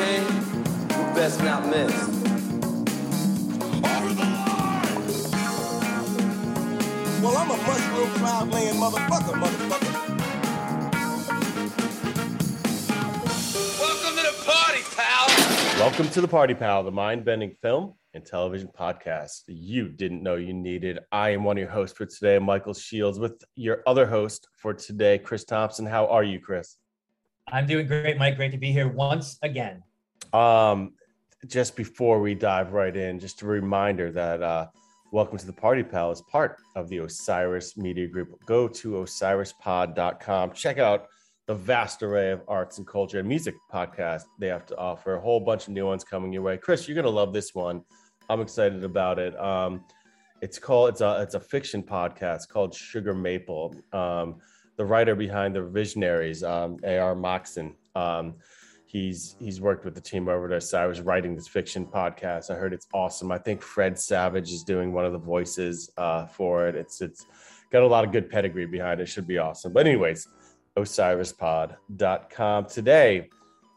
came, you best not miss. Over the line! Well, I'm a mushroom cloud-laying motherfucker. Welcome to the party, pal! Welcome to the party, pal, the mind-bending film and television podcast you didn't know you needed. I am one of your hosts for today, Michael Shields, with your other host for today, Chris Thompson. How are you, Chris? I'm doing great, Mike. Great to be here once again. Just before we dive right in, just a reminder that Welcome to the Party Pal is part of the Osiris Media Group. Go to OsirisPod.com. Check out the vast array of arts and culture and music podcasts they have to offer. A whole bunch of new ones coming your way. Chris, you're going to love this one. I'm excited about it. It's a fiction podcast called Sugar Maple. The writer behind The Visionaries, A.R. Moxon, he's worked with the team over there. So I was writing this fiction podcast. I heard it's awesome. I think Fred Savage is doing one of the voices for it. It's got a lot of good pedigree behind it. Should be awesome. But anyways, OsirisPod.com. Today,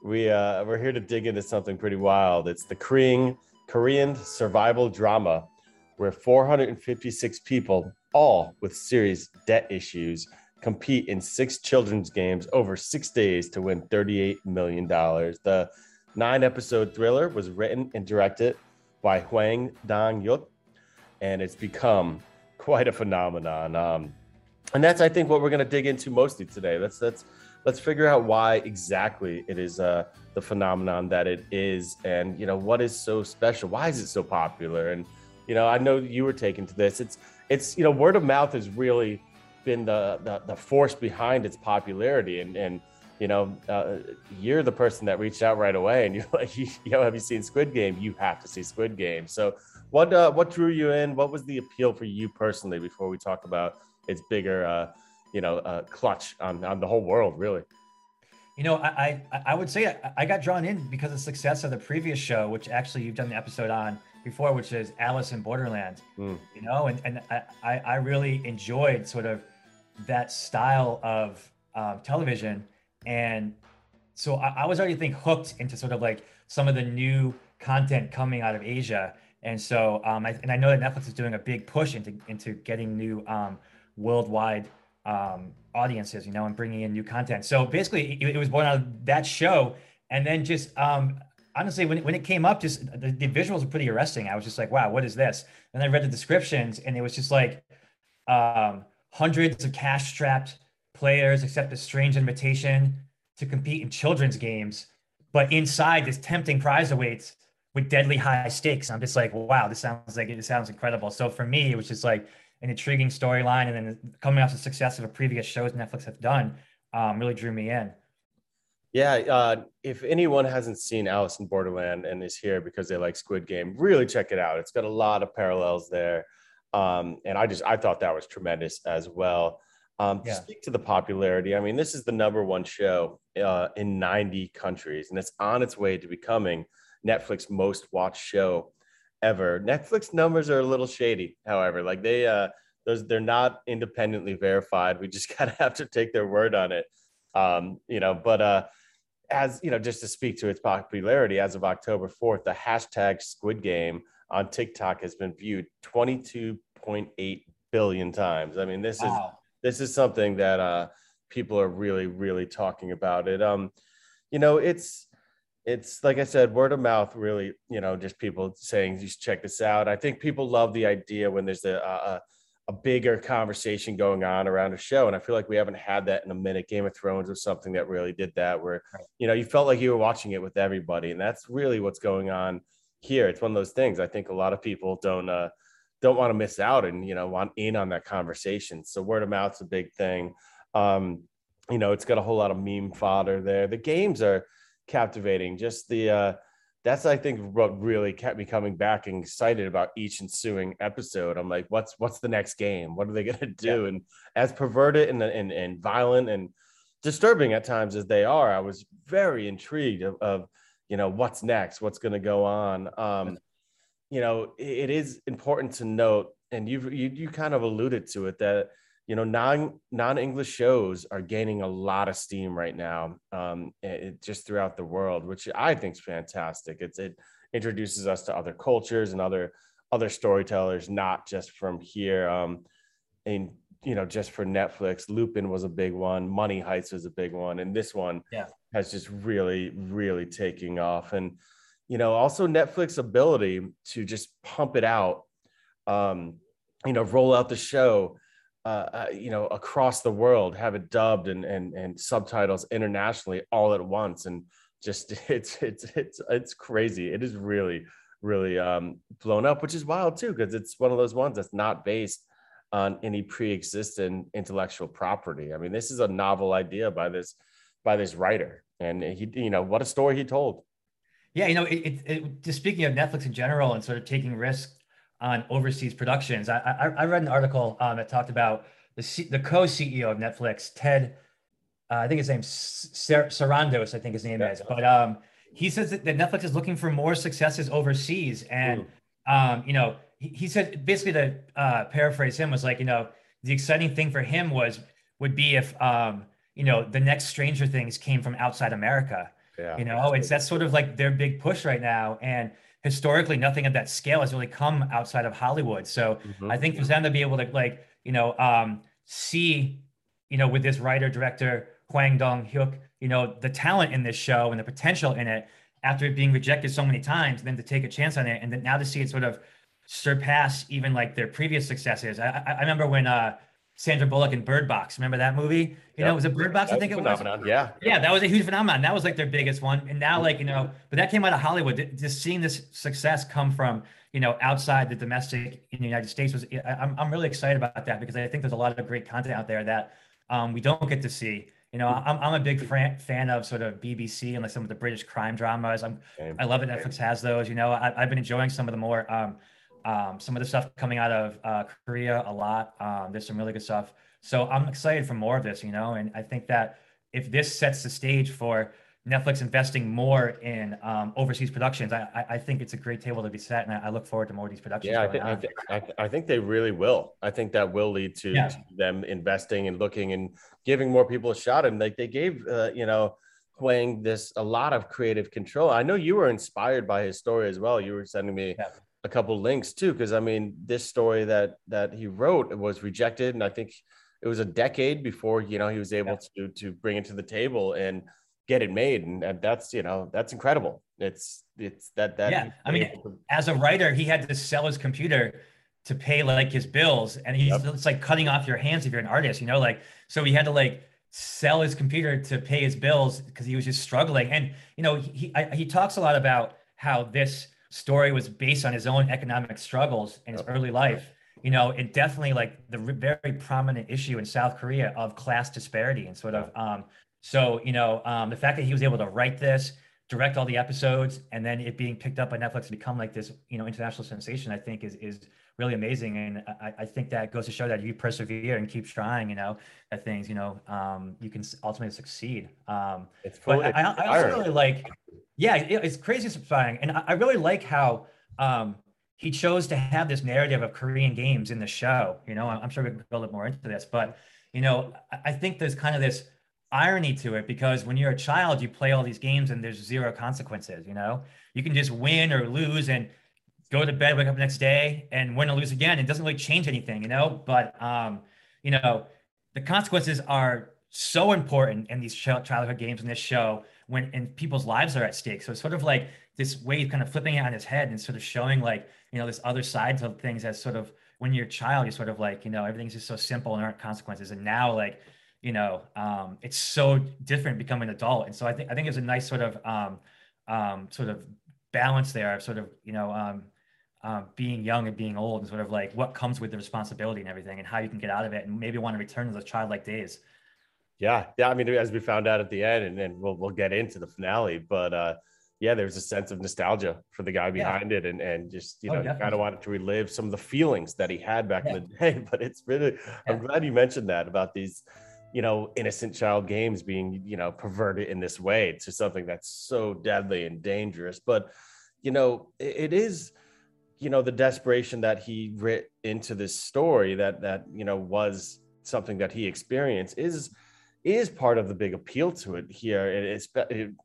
we're here to dig into something pretty wild. It's the Korean survival drama where 456 people, all with serious debt issues, compete in 6 children's games over 6 days to win $38 million. The 9-episode thriller was written and directed by Hwang Dong-hyuk, and it's become quite a phenomenon. And that's, I think, what we're going to dig into mostly today. Let's figure out why exactly it is the phenomenon that it is, and what is so special. Why is it so popular? And I know you were taken to this. It's word of mouth is really been the force behind its popularity, and you're the person that reached out right away, and you're like, have you seen Squid Game? You have to see Squid Game. So what drew you in? What was the appeal for you personally before we talk about its bigger clutch on the whole world, really? I would say I got drawn in because of the success of the previous show, which actually you've done the episode on before, which is Alice in Borderland. And I really enjoyed sort of that style of television. And so I was already hooked into sort of like some of the new content coming out of Asia. And so, I know that Netflix is doing a big push into getting new worldwide audiences, and bringing in new content. So basically it was born out of that show. And then just, honestly, when it came up, just the visuals were pretty arresting. I was just like, wow, what is this? And I read the descriptions, and it was just like hundreds of cash-strapped players accept a strange invitation to compete in children's games, but inside this tempting prize awaits with deadly high stakes. I'm just like, wow, it sounds incredible. So for me, it was just like an intriguing storyline, and then coming off the success of the previous shows Netflix have done, really drew me in. Yeah, if anyone hasn't seen Alice in Borderland and is here because they like Squid Game, really check it out. It's got a lot of parallels there. And I thought that was tremendous as well. To speak to the popularity, this is the #1 show in 90 countries, and it's on its way to becoming Netflix's most watched show ever. Netflix numbers are a little shady, however. They're not independently verified. We just have to take their word on it. Just to speak to its popularity, as of October 4th, the hashtag Squid Game on TikTok has been viewed 22.8 billion times. This is something that people are really, really talking about. It, it's like I said, word of mouth, really, just people saying, you should check this out. I think people love the idea when there's a bigger conversation going on around a show. And I feel like we haven't had that in a minute. Game of Thrones was something that really did that, where, you felt like you were watching it with everybody. And that's really what's going on here. It's one of those things. I think a lot of people don't want to miss out and, want in on that conversation. So word of mouth's a big thing. It's got a whole lot of meme fodder there. The games are captivating. Just that's, I think, what really kept me coming back and excited about each ensuing episode. I'm like, what's the next game? What are they going to do? Yeah. And as perverted and violent and disturbing at times as they are, I was very intrigued of what's next, what's going to go on. It is important to note, and you kind of alluded to it, that you know, non-English shows are gaining a lot of steam right now, just throughout the world, which I think is fantastic. It introduces us to other cultures and other storytellers, not just from here. And, you know, just for Netflix, Lupin was a big one. Money Heist was a big one. And this one has just really, really taking off. And, you know, also Netflix's ability to just pump it out, you know, roll out the show, you know, across the world, have it dubbed and subtitles internationally all at once. And just, it's crazy. It is really, really blown up, which is wild too, because it's one of those ones that's not based on any pre-existent intellectual property. I mean, this is a novel idea by this writer, and he, you know, what a story he told. Yeah, you know, just speaking of Netflix in general and sort of taking risks on overseas productions, I read an article that talked about the co-CEO of Netflix, Ted, I think his name is Sarandos, I think his name is, but he says that Netflix is looking for more successes overseas, and you know, he said basically to paraphrase him was like, you know, the exciting thing for him would be if you know, the next Stranger Things came from outside America. Yeah, you know, that's sort of like their big push right now. And historically, nothing of that scale has really come outside of Hollywood. So I think for them to be able to, like, you know, see, you know, with this writer director Hwang Dong-hyuk, you know, the talent in this show and the potential in it after it being rejected so many times, and then to take a chance on it, and then now to see it sort of surpass even like their previous successes. I remember when Sandra Bullock in Bird Box. Remember that movie? You know, it was a Bird Box, I think it was. Yeah. Yeah, that was a huge phenomenon. That was like their biggest one. And now, like, you know, but that came out of Hollywood. Just seeing this success come from, you know, outside the domestic in the United States was, I'm really excited about that, because I think there's a lot of great content out there that we don't get to see. You know, I'm a big fan of sort of BBC and like some of the British crime dramas. I love it. Netflix has those, you know. I've been enjoying some of the more, some of the stuff coming out of Korea a lot. There's some really good stuff. So I'm excited for more of this, you know, and I think that if this sets the stage for Netflix investing more in overseas productions, I think it's a great table to be set, and I look forward to more of these productions. Yeah, I think they really will. I think that will lead to them investing and looking and giving more people a shot. And like they gave, you know, Hwang a lot of creative control. I know you were inspired by his story as well. You were sending me a couple links too, because I mean, this story that he wrote was rejected, and I think it was a decade before, you know, he was able to bring it to the table and get it made. And that's, you know, that's incredible. I mean, as a writer, he had to sell his computer to pay like his bills, and it's like cutting off your hands if you're an artist, you know, like, so he had to like sell his computer to pay his bills because he was just struggling. And, you know, he talks a lot about how this story was based on his own economic struggles in his early life, you know, and definitely like the very prominent issue in South Korea of class disparity and sort of, so, you know, the fact that he was able to write this, direct all the episodes, and then it being picked up by Netflix to become like this, you know, international sensation, I think is really amazing. And I think that goes to show that if you persevere and keep trying, you know, at things, you know, you can ultimately succeed. It's cool. But I also really like, it's crazy inspiring. And I really like how he chose to have this narrative of Korean games in the show. You know, I'm sure we can build it more into this, but, you know, I think there's kind of this irony to it, because when you're a child, you play all these games and there's zero consequences, you know? You can just win or lose and go to bed, wake up the next day and win or lose again. It doesn't really change anything, you know? But, you know, the consequences are so important in these childhood games in this show, and people's lives are at stake. So it's sort of like this way of kind of flipping it on his head and sort of showing like, you know, this other side to things as sort of when you're a child, you're sort of like, you know, everything's just so simple and there aren't consequences. And now, like, you know, it's so different becoming an adult. And so I think it's a nice sort of balance there of sort of, you know, being young and being old and sort of like what comes with the responsibility and everything and how you can get out of it and maybe want to return to those childlike days. Yeah. Yeah. I mean, as we found out at the end, and then we'll get into the finale, but yeah, there's a sense of nostalgia for the guy behind it. And just, you know, you kind of wanted to relive some of the feelings that he had back in the day, but it's really, I'm glad you mentioned that about these, you know, innocent child games being, you know, perverted in this way to something that's so deadly and dangerous. But, you know, it is, you know, the desperation that he writ into this story that, you know, was something that he experienced is part of the big appeal to it here. And it's,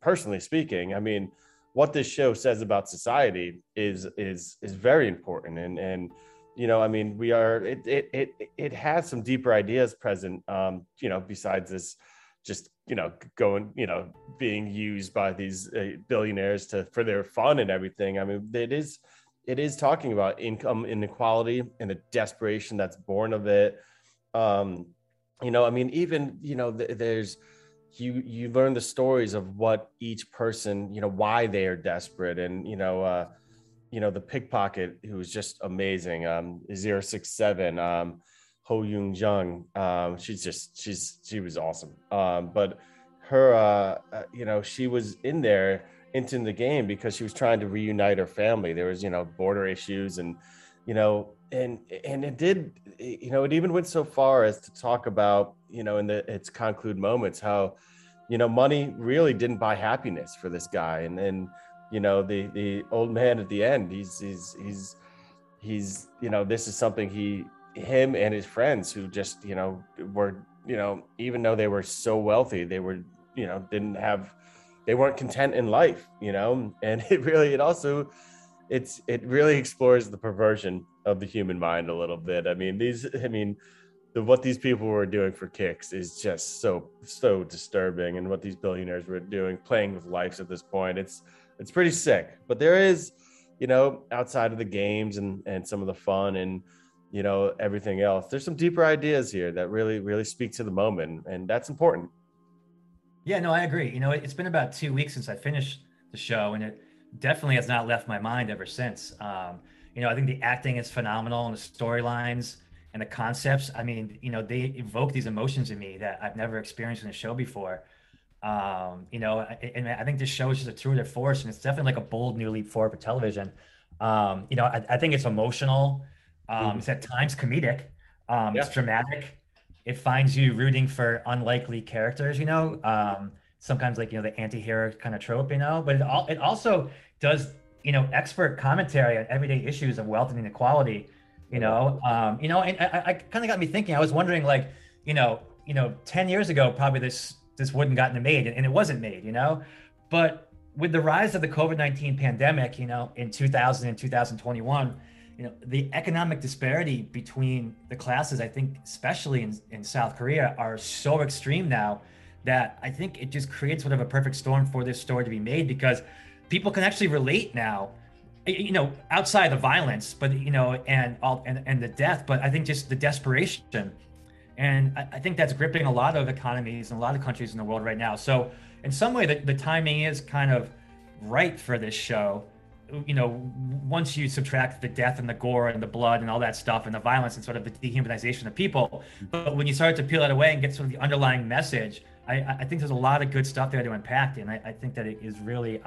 personally speaking, I mean, what this show says about society is very important. And, you know, I mean, we are, it has some deeper ideas present, you know, besides this just, you know, going, you know, being used by these billionaires for their fun and everything. I mean, it is talking about income inequality and the desperation that's born of it. You know, I mean, even, you know, there's, you learn the stories of what each person, you know, why they are desperate. And, you know, the pickpocket, who was just amazing, 067, Ho Yun Jung, she was awesome. But her, you know, she was in there into the game because she was trying to reunite her family. There was, you know, border issues and, you know, and it did, you know, it even went so far as to talk about, you know, in its conclude moments, how, you know, money really didn't buy happiness for this guy. And then, you know, the old man at the end, he's, you know, this is something him and his friends who just, you know, were, you know, even though they were so wealthy, they were, you know, they weren't content in life, you know. And it really explores the perversion of the human mind a little bit. I mean, what these people were doing for kicks is just so, so disturbing. And what these billionaires were doing, playing with lives at this point, it's pretty sick. But there is, you know, outside of the games and some of the fun and, you know, everything else, there's some deeper ideas here that really, really speak to the moment. And that's important. Yeah, no, I agree. You know, it's been about 2 weeks since I finished the show, and it definitely has not left my mind ever since. You know, I think the acting is phenomenal, and the storylines and the concepts, I mean, you know, they evoke these emotions in me that I've never experienced in a show before. You know, and I think this show is just a truth force, and it's definitely like a bold new leap forward for television. You know, I think it's emotional. It's at times comedic, It's dramatic. It finds you rooting for unlikely characters, you know, sometimes like, you know, the anti-hero kind of trope, you know, but it also does, you know, expert commentary on everyday issues of wealth and inequality, you know, you know, and I kind of got me thinking, I was wondering, like, you know, 10 years ago, probably this wouldn't gotten made, and it wasn't made, you know, but with the rise of the COVID-19 pandemic, you know, in 2000 and 2021, you know, the economic disparity between the classes, I think, especially in South Korea, are so extreme now that I think it just creates sort of a perfect storm for this story to be made, because people can actually relate now, you know, outside the violence, but, you know, and the death, but I think just the desperation. And I think that's gripping a lot of economies and a lot of countries in the world right now. So in some way, the timing is kind of right for this show. You know, once you subtract the death and the gore and the blood and all that stuff and the violence and sort of the dehumanization of people, but when you start to peel that away and get sort of the underlying message, I think there's a lot of good stuff there to unpack. And I think that it is really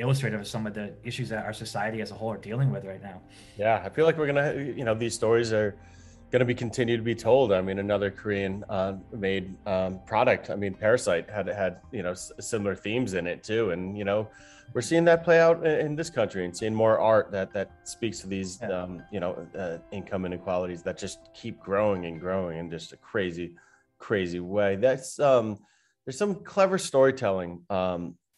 illustrative of some of the issues that our society as a whole are dealing with right now. Yeah, I feel like we're going to, you know, these stories are going to be continued to be told. I mean, another Korean made product. I mean, Parasite had, you know, similar themes in it too. And, you know, we're seeing that play out in this country and seeing more art that speaks to these, you know, income inequalities that just keep growing and growing in just a crazy, crazy way. That's, there's some clever storytelling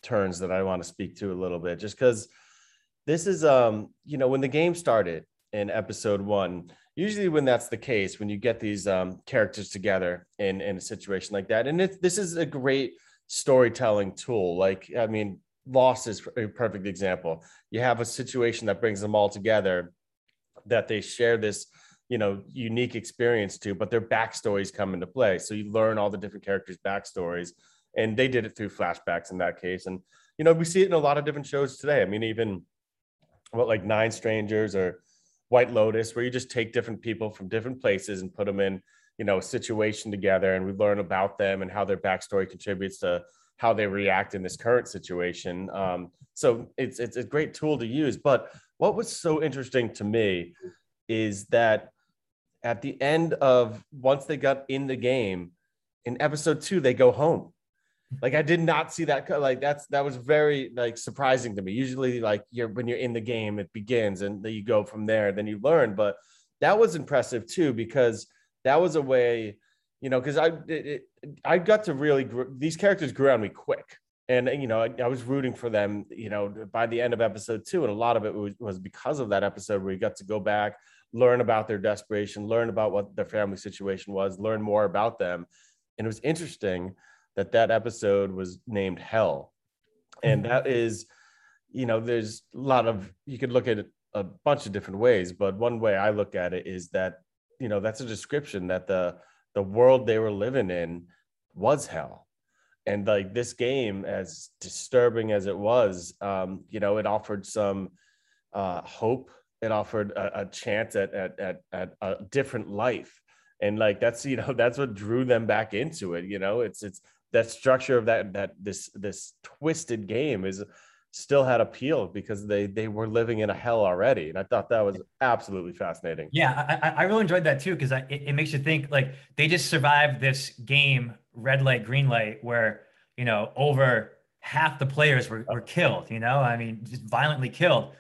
turns that I want to speak to a little bit, just because this is, you know, when the game started in episode one, usually when that's the case, when you get these characters together in a situation like that, and this is a great storytelling tool. Like, I mean, Lost is a perfect example. You have a situation that brings them all together, that they share this, you know, unique experience to, but their backstories come into play. So you learn all the different characters' backstories, and they did it through flashbacks in that case. And, you know, we see it in a lot of different shows today. I mean, even like Nine Strangers or White Lotus, where you just take different people from different places and put them in, you know, a situation together, and we learn about them and how their backstory contributes to how they react in this current situation. So it's a great tool to use. But what was so interesting to me is that at the end of, once they got in the game, in episode 2, they go home. Like, I did not see that. Like, that was very, like, surprising to me. Usually, like, when you're in the game, it begins and then you go from there, then you learn. But that was impressive too, because that was a way, you know, because I got to really, these characters grew on me quick. And, you know, I was rooting for them, you know, by the end of episode 2. And a lot of it was because of that episode where you got to go back, learn about their desperation, learn about what their family situation was, learn more about them. And it was interesting that that episode was named Hell. And that is, you know, there's a lot of, you could look at it a bunch of different ways, but one way I look at it is that, you know, that's a description that the world they were living in was hell. And like this game, as disturbing as it was, you know, it offered some hope. It offered a chance at a different life. And like, that's, you know, that's what drew them back into it. You know, it's that structure of this twisted game is still had appeal because they were living in a hell already. And I thought that was absolutely fascinating. Yeah, I really enjoyed that too, because it makes you think, like, they just survived this game, red light, green light, where, you know, over half the players were killed, you know, I mean, just violently killed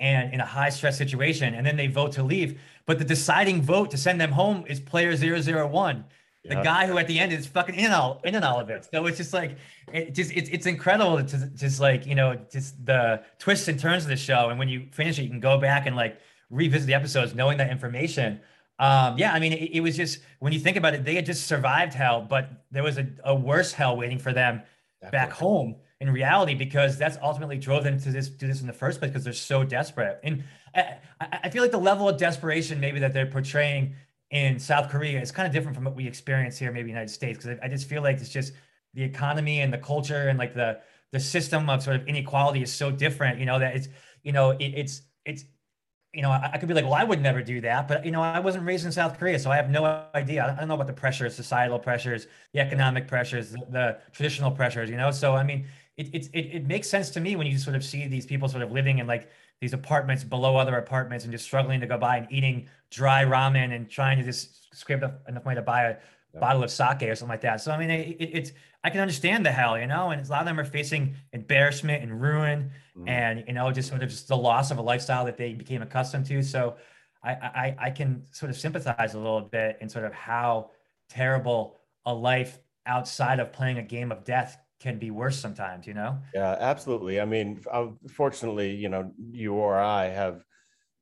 and in a high stress situation. And then they vote to leave. But the deciding vote to send them home is player 001. The guy who at the end is fucking in and all of it. So it's just like, it's incredible to just like, you know, just the twists and turns of the show. And when you finish it, you can go back and like revisit the episodes knowing that information. Yeah, I mean, it was just, when you think about it, they had just survived hell, but there was a worse hell waiting for them back home in reality, because that's ultimately drove them to do this in the first place, because they're so desperate. And I feel like the level of desperation maybe that they're portraying in South Korea is kind of different from what we experience here, maybe United States, because I just feel like it's just the economy and the culture and like the system of sort of inequality is so different, you know, that it's, you know, it's you know, I could be like, well, I would never do that, but, you know, I wasn't raised in South Korea, so I have no idea. I don't know about the pressures, societal pressures, the economic pressures, the traditional pressures, you know. So I mean, it makes sense to me when you sort of see these people sort of living in like these apartments below other apartments and just struggling to go by and eating dry ramen and trying to just scrape up enough money to buy a bottle of sake or something like that. So, I mean, it's, I can understand the hell, you know, and a lot of them are facing embarrassment and ruin and, you know, just sort of just the loss of a lifestyle that they became accustomed to. So I can sort of sympathize a little bit in sort of how terrible a life outside of playing a game of death can be worse sometimes, you know? Yeah, absolutely. I mean, fortunately, you know, you or I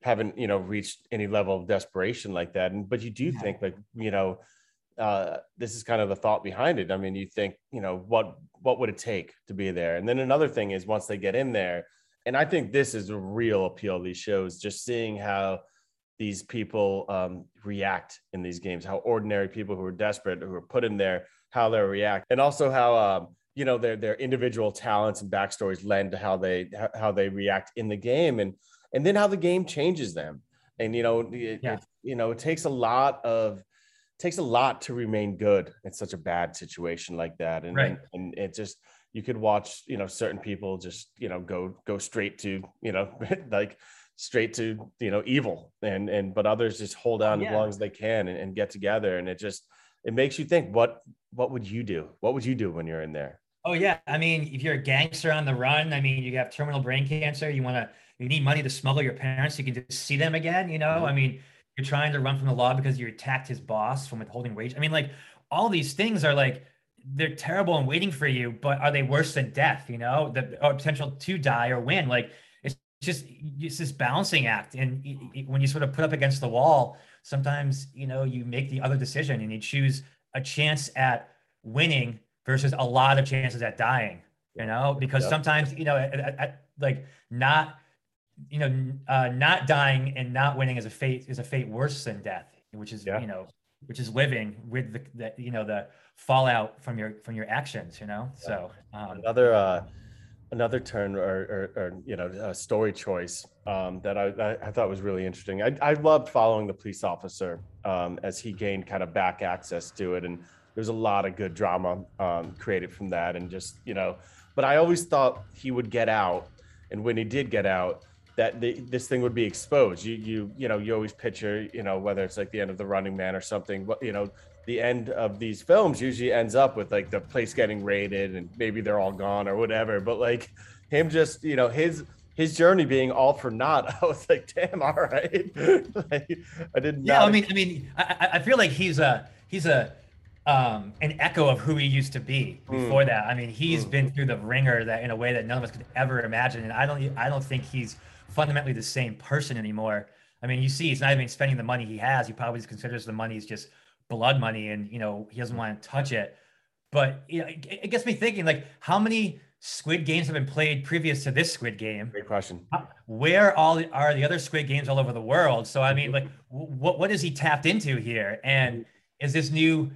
haven't, you know, reached any level of desperation like that. And, but you do think like, you know, this is kind of the thought behind it. I mean, you think, you know, what would it take to be there? And then another thing is once they get in there, and I think this is a real appeal of these shows, just seeing how these people react in these games, how ordinary people who are desperate, who are put in there, how they react. And also how, you know, their individual talents and backstories lend to how they react in the game, and then how the game changes them. And, you know, it takes a lot to remain good in such a bad situation like that. And, and it just, you could watch, you know, certain people just, you know, go straight to, you know, like straight to, you know, evil, and, but others just hold on as long as they can and get together. And it just, it makes you think, what would you do? What would you do when you're in there? Oh yeah. I mean, if you're a gangster on the run, I mean, you have terminal brain cancer, you need money to smuggle your parents so you can just see them again, you know? I mean, you're trying to run from the law because you attacked his boss from withholding wage. I mean, like, all these things are like, they're terrible and waiting for you, but are they worse than death, you know? Or potential to die or win. Like, it's just this balancing act. And when you sort of put up against the wall, sometimes, you know, you make the other decision and you choose a chance at winning versus a lot of chances at dying, you know, because sometimes, you know, like not, you know, not dying and not winning is a fate worse than death, which is, you know, which is living with the you know, the fallout from your actions, you know? So, another turn or you know, a story choice that I thought was really interesting. I loved following the police officer as he gained kind of back access to it. And there was a lot of good drama created from that. And just, you know, but I always thought he would get out. And when he did get out, that this thing would be exposed. You know, you always picture, you know, whether it's like the end of The Running Man or something, but, you know, the end of these films usually ends up with like the place getting raided and maybe they're all gone or whatever. But like him just, you know, his his journey being all for naught, I was like, damn, all right. Like, I didn't. Yeah, I feel like he's an echo of who he used to be before that. I mean, he's been through the ringer that in a way that none of us could ever imagine. And I don't think he's fundamentally the same person anymore. I mean, you see, he's not even spending the money he has. He probably considers the money is just blood money, and you know he doesn't want to touch it. But you know, it gets me thinking, like, how many Squid Games have been played previous to this Squid Game? Great question. Where all are the other Squid Games all over the world? So I mean, like, what is he tapped into here? And is this new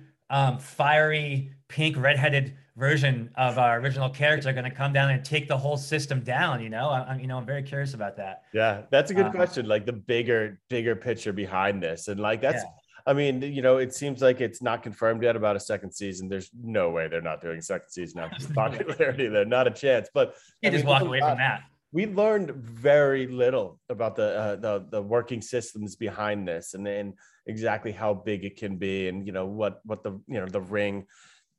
fiery pink redheaded version of our original character going to come down and take the whole system down? You know, I'm very curious about that. Yeah, that's a good question. Like the bigger picture behind this, and like that's. Yeah. I mean, you know, it seems like it's not confirmed yet about a second season. There's no way they're not doing a second season after popularity. They're not a chance. But you just walk away from that. We learned very little about the working systems behind this, and exactly how big it can be, and you know what the you know the ring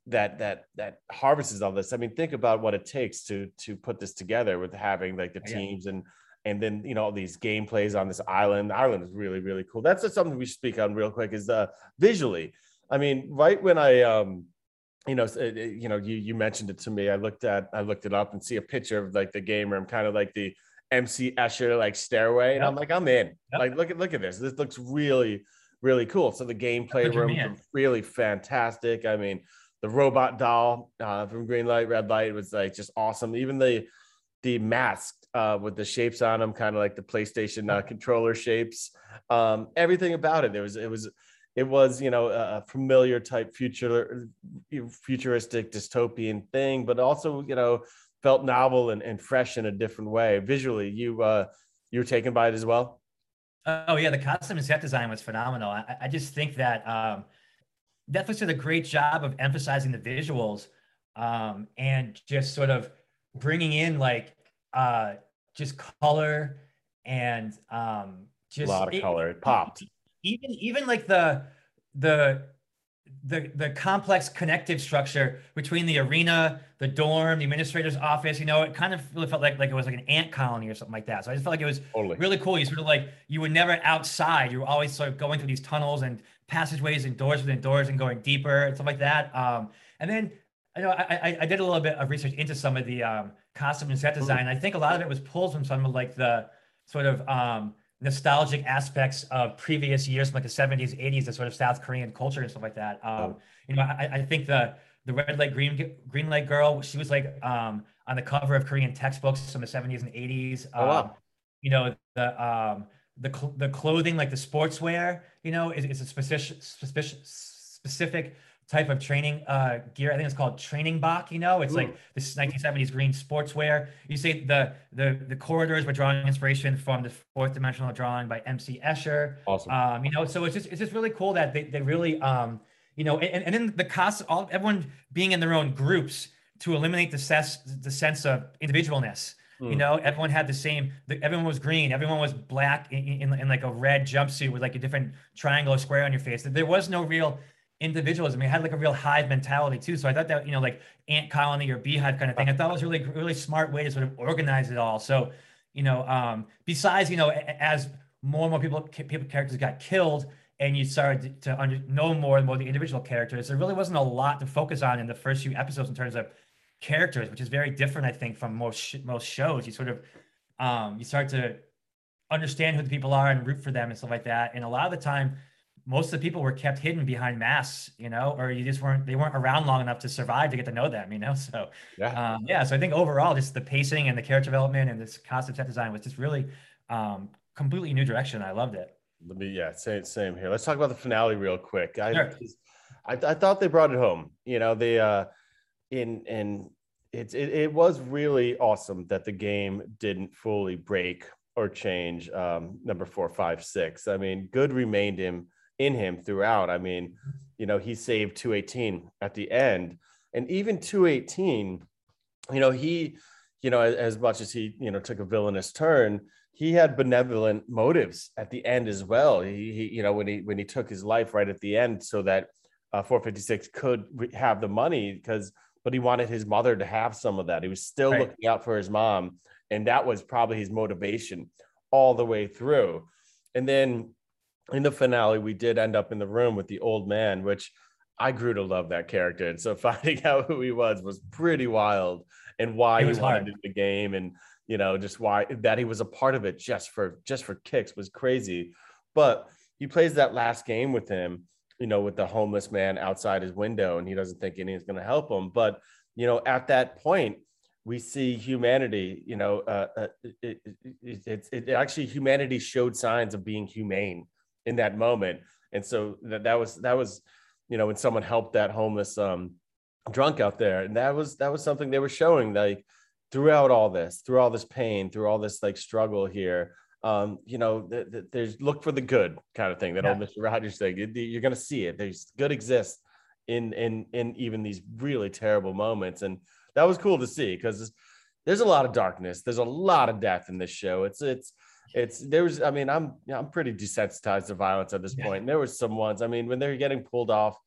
that harvests all this. I mean, think about what it takes to put this together with having like the teams and then, you know, all these gameplays on this island. The island is really, really cool. That's just something we should speak on real quick is visually. I mean, right when I, you mentioned it to me, I looked it up and see a picture of like the game room, kind of like the M.C. Escher, like stairway. And I'm like, I'm in. Yep. Like, look at this. This looks really, really cool. So the gameplay room was really fantastic. I mean, the robot doll from Green Light, Red Light was like just awesome. Even the mask. With the shapes on them, kind of like the PlayStation controller shapes, everything about it. It was you know a familiar type futuristic dystopian thing, but also you know felt novel and fresh in a different way. Visually, you were taken by it as well. Oh yeah, the costume and set design was phenomenal. I just think that Netflix did a great job of emphasizing the visuals and just sort of bringing in like. Just color and just a lot of color. It popped. Even like the complex connective structure between the arena, the dorm, the administrator's office. You know, it kind of really felt like it was like an ant colony or something like that. So I just felt like it was really cool. You sort of like you were never outside. You were always sort of going through these tunnels and passageways and doors within doors and going deeper and stuff like that. And then you know, I did a little bit of research into some of the costume and set design. I think a lot of it was pulled from some of like the sort of nostalgic aspects of previous years, from like the 70s, 80s, the sort of South Korean culture and stuff like that. You know, I think the red light, green light girl, she was like on the cover of Korean textbooks from the 70s and 80s. You know, the clothing, like the sportswear, you know, is a specific type of training gear. I think it's called training bok, you know, it's like this 1970s green sportswear. You say the corridors were drawing inspiration from the fourth dimensional drawing by M.C. Escher. Awesome. You know, so it's just really cool that they really, you know, and then the cost, everyone being in their own groups to eliminate the sense of individualness. You know, everyone had the same, everyone was green, everyone was black in like a red jumpsuit with like a different triangle or square on your face. There was no real individualism. It had like a real hive mentality too. So I thought that, you know, like ant colony or beehive kind of thing, I thought it was really, really smart way to sort of organize it all. So, you know, besides, you know, as more and more people characters got killed and you started to know more and more the individual characters, there really wasn't a lot to focus on in the first few episodes in terms of characters, which is very different, I think, from most shows. You sort of, you start to understand who the people are and root for them and stuff like that. And a lot of the time, most of the people were kept hidden behind masks, you know, or they weren't around long enough to survive to get to know them, you know? So, so I think overall, just the pacing and the character development and this costume set design was just really completely new direction. I loved it. Same here. Let's talk about the finale real quick. I thought they brought it home, you know, they, it was really awesome that the game didn't fully break or change number 4, 5, 6. I mean, good remained in him throughout. I mean, you know, he saved 218 at the end, and even 218, you know, he, you know, as much as he, you know, took a villainous turn, he had benevolent motives at the end as well. He you know, when he took his life right at the end so that 456 could have the money, but he wanted his mother to have some of that. He was still looking out for his mom And that was probably his motivation all the way through. And then in the finale, we did end up in the room with the old man, which I grew to love that character. And so finding out who he was pretty wild, and why he wanted to do the game, and, you know, just why that he was a part of it just for kicks was crazy. But he plays that last game with him, you know, with the homeless man outside his window, and he doesn't think anyone's going to help him. But, you know, at that point, we see humanity, you know, it actually humanity showed signs of being humane in that moment. And so that was, you know, when someone helped that homeless drunk out there, and that was something they were showing, like, throughout all this, through all this pain, through all this, like, struggle here, you know, there's look for the good kind of thing that old Mr. Rogers thing. You're going to see it. There's good exists in even these really terrible moments. And that was cool to see, because there's a lot of darkness. There's a lot of death in this show. I'm pretty desensitized to violence at this point. And there was some ones, I mean, when they're getting pulled off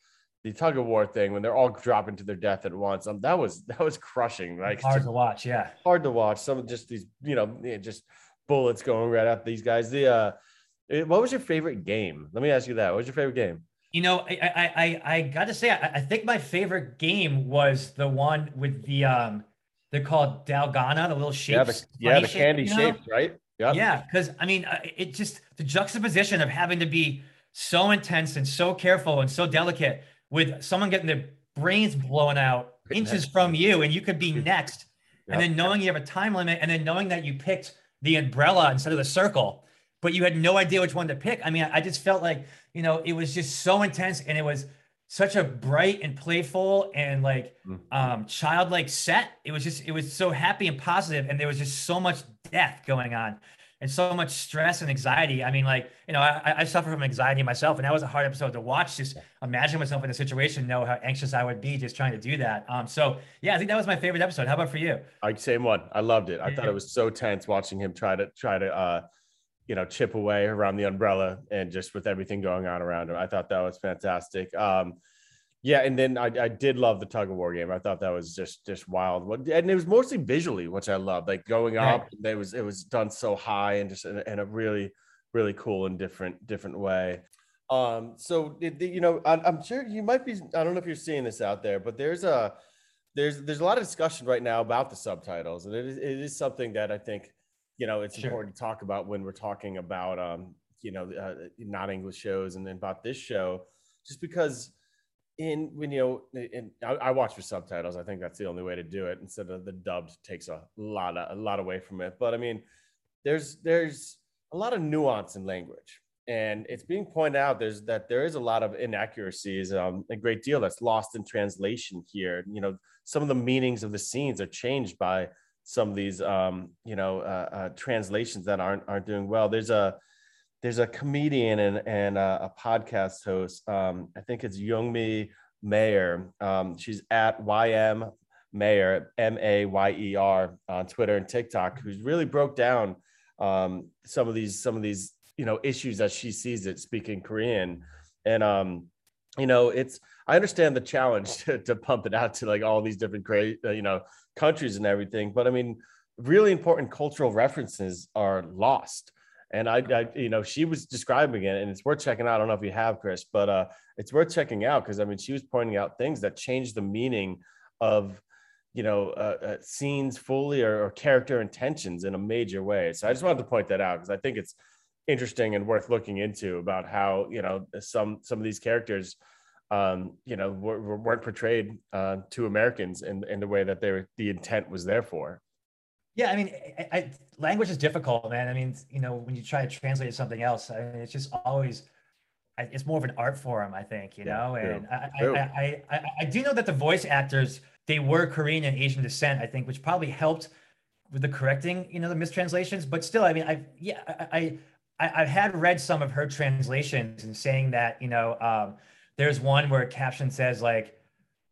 the tug of war thing, when they're all dropping to their death at once, that was crushing. Like, hard to watch. Yeah. Hard to watch. Some of just these, you know, just bullets going right at these guys. What was your favorite game? Let me ask you that. What was your favorite game? You know, I got to say, I think my favorite game was the one with the, they're called Dalgana, the little shapes. The candy shapes, right? Yep. Yeah. Because I mean, it just, the juxtaposition of having to be so intense and so careful and so delicate with someone getting their brains blown out inches from you, and you could be next. Yep. And then knowing you have a time limit, and then knowing that you picked the umbrella instead of the circle, but you had no idea which one to pick. I mean, I just felt like, you know, it was just so intense, and it was such a bright and playful and like childlike set. It was so happy and positive, and there was just so much death going on and so much stress and anxiety. I mean, like, you know, I suffer from anxiety myself, and that was a hard episode to watch. Just imagine myself in a situation, know how anxious I would be just trying to do that. So yeah, I think that was my favorite episode. How about for you? Same one. I loved it. I thought it was so tense watching him try to you know, chip away around the umbrella, and just with everything going on around him. I thought that was fantastic. Yeah. And then I did love the tug of war game. I thought that was just wild. And it was mostly visually, which I loved, like going up, it was done so high, and just in a really, really cool and different way. So, you know, I'm sure you might be, I don't know if you're seeing this out there, but there's a lot of discussion right now about the subtitles. And it is something that I think, you know, it's important to talk about when we're talking about, you know, not English shows, and then about this show, just because I watch for subtitles. I think that's the only way to do it, instead of the dubbed takes a lot away from it. But I mean, there's a lot of nuance in language, and it's being pointed out there is a lot of inaccuracies, a great deal that's lost in translation here. You know, some of the meanings of the scenes are changed by some of these, you know, translations that aren't doing well. There's a comedian and a podcast host. I think it's Youngmi Mayer. She's at YM Mayer, M-A-Y-E-R, on Twitter and TikTok, who's really broke down some of these, you know, issues as she sees it speaking Korean. And, you know, I understand the challenge to pump it out to like all these different great, you know, countries and everything. But I mean, really important cultural references are lost. And I, you know, she was describing it, and it's worth checking out. I don't know if you have, Chris, but it's worth checking out, because I mean, she was pointing out things that change the meaning of, you know, scenes fully, or character intentions in a major way. So I just wanted to point that out, because I think it's interesting and worth looking into, about how, you know, some of these characters, you know, weren't portrayed to Americans in the way that the intent was there for. Yeah, I mean, language is difficult, man. I mean, you know, when you try to translate something else, I mean, it's just always, it's more of an art form, I think, you know. And I do know that the voice actors, they were Korean and Asian descent, I think, which probably helped with the correcting, you know, the mistranslations. But still, I mean, I had read some of her translations, and saying that, you know, there's one where a caption says, like,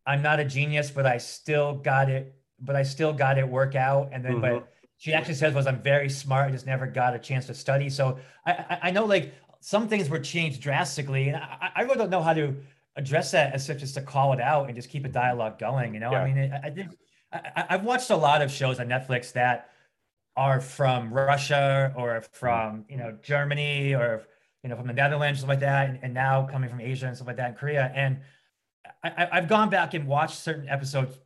"I'm not a genius, but I still got it work out." And then, but she actually says was, "I'm very smart, I just never got a chance to study." So I know, like, some things were changed drastically, and I really don't know how to address that, as such as to call it out and just keep a dialogue going, you know? Yeah. I mean, I've watched a lot of shows on Netflix that are from Russia or from, you know, Germany or, you know, from the Netherlands, stuff like that, and now coming from Asia and stuff like that in Korea. And I've gone back and watched certain episodes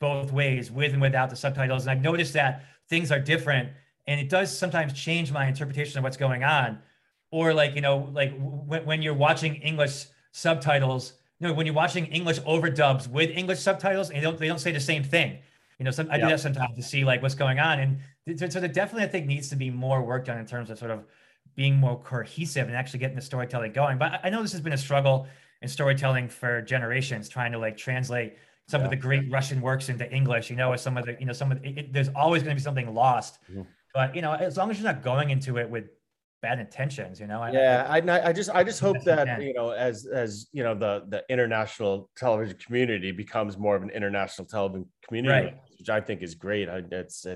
both ways, with and without the subtitles. And I've noticed that things are different, and it does sometimes change my interpretation of what's going on. Or like, you know, like when you're watching English subtitles, you know, when you're watching English overdubs with English subtitles, and they don't say the same thing. You know, I do that sometimes to see like what's going on. And so there definitely, I think, needs to be more work done in terms of sort of being more cohesive and actually getting the storytelling going. But I know this has been a struggle in storytelling for generations, trying to like translate some of the great Russian works into English, you know, or some of the, you know, there's always going to be something lost, but, you know, as long as you're not going into it with bad intentions, you know? I just hope that, you know, as you know, the international television community becomes more of an international television community, which I think is great. It's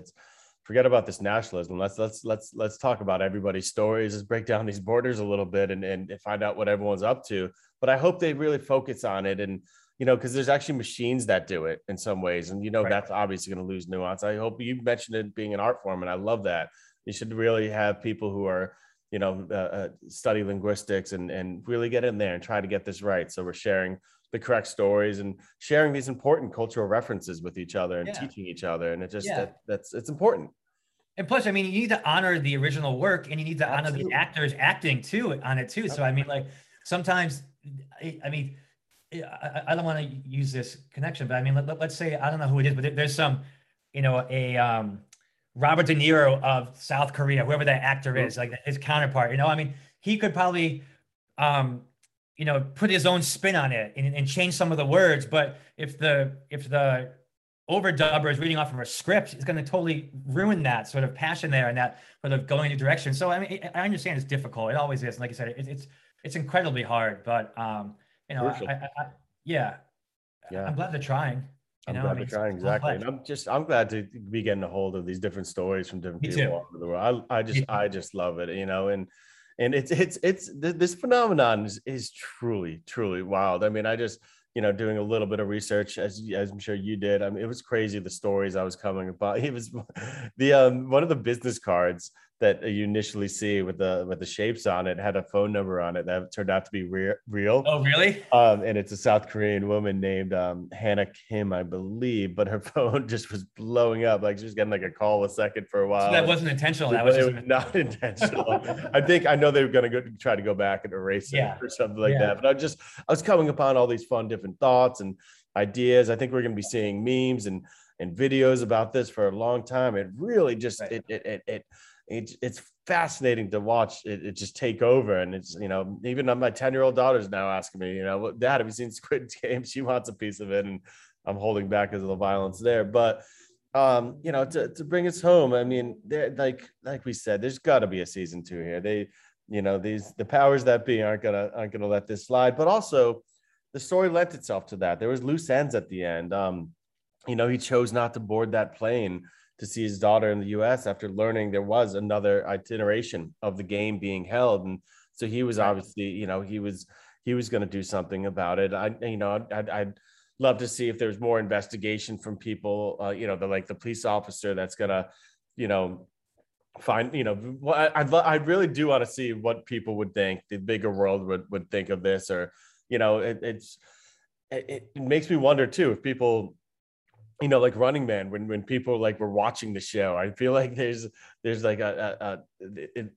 forget about this nationalism. Let's talk about everybody's stories. Let's break down these borders a little bit and find out what everyone's up to. But I hope they really focus on it, and, you know, because there's actually machines that do it in some ways, and, you know, that's obviously going to lose nuance. I hope, you mentioned it being an art form, and I love that. You should really have people who are, you know, study linguistics and really get in there and try to get this right. So we're sharing the correct stories and sharing these important cultural references with each other and teaching each other. And it just, it's important. And plus, I mean, you need to honor the original work, and you need to honor the actors acting too on it too. Okay. So, I mean, like sometimes, I don't want to use this connection, but I mean, let's say, I don't know who it is, but there's some, you know, a Robert De Niro of South Korea, whoever that actor is, like his counterpart, you know, I mean, he could probably, you know, put his own spin on it and change some of the words. But if the overdubber is reading off of a script, it's going to totally ruin that sort of passion there and that sort of going into direction. So, I mean, I understand it's difficult. It always is. And like you said, it's incredibly hard, but, you know, I'm glad they're trying. Exactly. And I'm glad to be getting a hold of these different stories from different people all over the world. I just love it, you know, and it's this phenomenon is truly wild. I mean, I just, you know, doing a little bit of research as I'm sure you did. I mean, it was crazy. The stories I was coming about, it was the, one of the business cards that you initially see with the shapes on it had a phone number on it that turned out to be real. Oh, really? And it's a South Korean woman named Hannah Kim, I believe, but her phone just was blowing up. Like she was getting like a call a second for a while. So that wasn't intentional. It was not intentional. I know they were going to try to go back and erase it or something like that. But I was coming upon all these fun different thoughts and ideas. I think we're going to be seeing memes and videos about this for a long time. It really just it's fascinating to watch it just take over. And it's, you know, even my 10-year-old daughter's now asking me, you know, Dad, have you seen Squid Game? She wants a piece of it, and I'm holding back because of the violence there. But, you know, to bring us home, I mean, like we said, there's got to be a season 2 here. They, you know, the powers that be aren't gonna let this slide. But also, the story lent itself to that. There was loose ends at the end. You know, he chose not to board that plane to see his daughter in the U.S. after learning there was another iteration of the game being held. And so he was obviously, you know, he was going to do something about it. I'd love to see if there's more investigation from people, you know, the police officer that's going to, you know, find, you know, I really do want to see what people would think, the bigger world would think of this, or, you know, it makes me wonder too, if people, you know, like Running Man, when people like were watching the show, I feel like there's like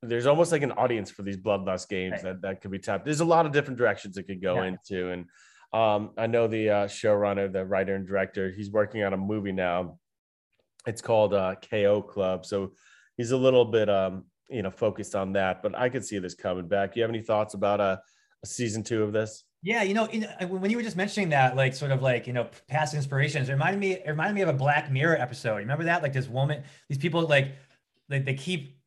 there's almost like an audience for these bloodlust games that could be tapped. There's a lot of different directions it could go into, and I know the showrunner, the writer and director, he's working on a movie now. It's called KO Club, so he's a little bit you know, focused on that. But I could see this coming back. Do you have any thoughts about a season 2 of this? Yeah, you know, when you were just mentioning that, like sort of like, you know, past inspirations, it reminded me of a Black Mirror episode. Remember that? Like this woman, these people like they keep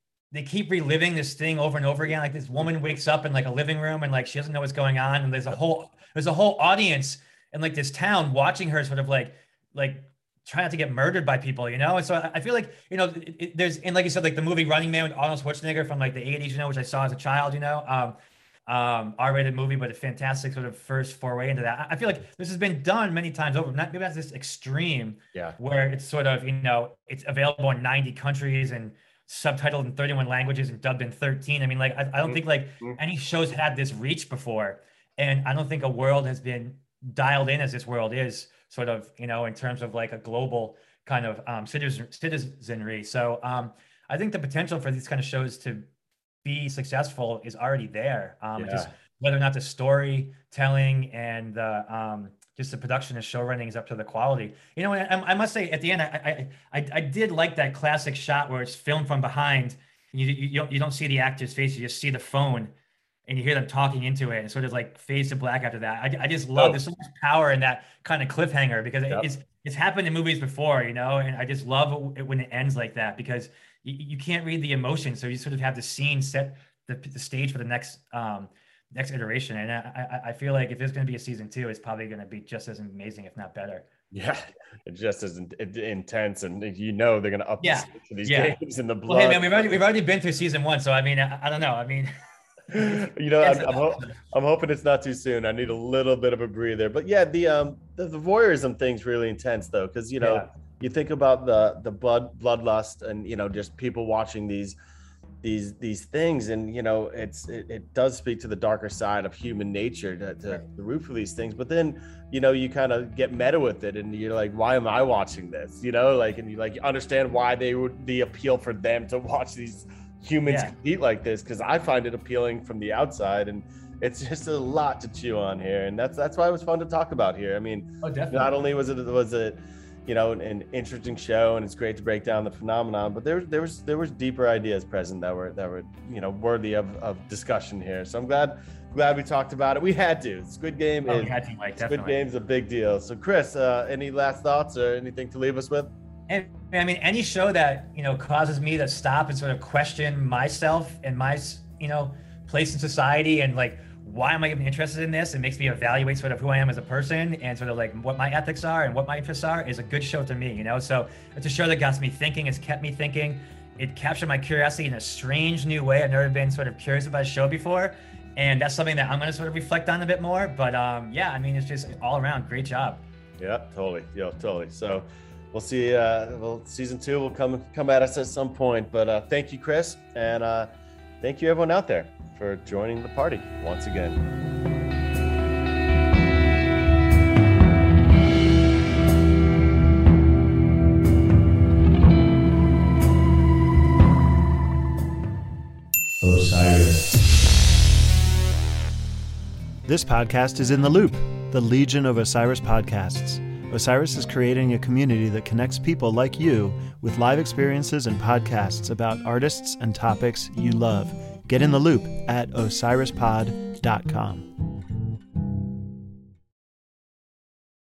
reliving this thing over and over again. Like this woman wakes up in like a living room and like she doesn't know what's going on, and there's a whole audience in like this town watching her sort of like try not to get murdered by people, you know? And so I feel like, you know, there's, and like you said, like the movie Running Man with Arnold Schwarzenegger from like the 80s, you know, which I saw as a child, you know. R-rated movie, but a fantastic sort of first foray into that. I feel like this has been done many times over. Maybe that's this extreme, where it's sort of, you know, it's available in 90 countries and subtitled in 31 languages and dubbed in 13. I mean, like, I don't think like any shows had this reach before. And I don't think a world has been dialed in as this world is, sort of, you know, in terms of like a global kind of citizenry. So I think the potential for these kind of shows to be successful is already there. Just whether or not the storytelling and the just the production and show running is up to the quality. You know, I must say at the end, I did like that classic shot where it's filmed from behind. And you don't see the actor's face, you just see the phone and you hear them talking into it. And sort of like fades to black after that. I just love, there's so much power in that kind of cliffhanger, because it's happened in movies before, you know, and I just love it when it ends like that, because you can't read the emotion. So you sort of have the scene set the stage for the next iteration. And I feel like if there's going to be a season 2, it's probably going to be just as amazing, if not better. Yeah, just as intense, and you know they're going to up these games in the blood. Well, hey man, we've already been through season 1, so I mean, I don't know. I mean, you know, I'm hoping it's not too soon. I need a little bit of a breather, but yeah, the voyeurism thing's really intense though, because you know you think about the bloodlust and you know just people watching these things, and you know it does speak to the darker side of human nature to root for these things. But then you know you kind of get meta with it, and you're like, why am I watching this? You know, like, and you like understand why they would, the appeal for them to watch these humans compete like this, because I find it appealing from the outside, and it's just a lot to chew on here, and that's why it was fun to talk about here. I mean, not only was it you know, an interesting show, and it's great to break down the phenomenon, but there was deeper ideas present that were you know worthy of discussion here. So I'm glad we talked about it. We had to. Squid Game Squid Game's a big deal. So Chris, any last thoughts or anything to leave us with? And I mean, any show that you know causes me to stop and sort of question myself and my you know place in society, and like, why am I even interested in this? It makes me evaluate sort of who I am as a person and sort of like what my ethics are and what my interests are, is a good show to me, you know? So it's a show that got me thinking, it's kept me thinking. It captured my curiosity in a strange new way. I've never been sort of curious about a show before. And that's something that I'm going to sort of reflect on a bit more. But yeah, I mean, it's just all around great job. Yeah, totally. Yeah, totally. So we'll see. Well, season 2 will come at us at some point. But thank you, Chris. And thank you, everyone out there, for joining the party once again. Osiris. This podcast is In the Loop, the Legion of Osiris podcasts. Osiris is creating a community that connects people like you with live experiences and podcasts about artists and topics you love. Get in the loop at OsirisPod.com.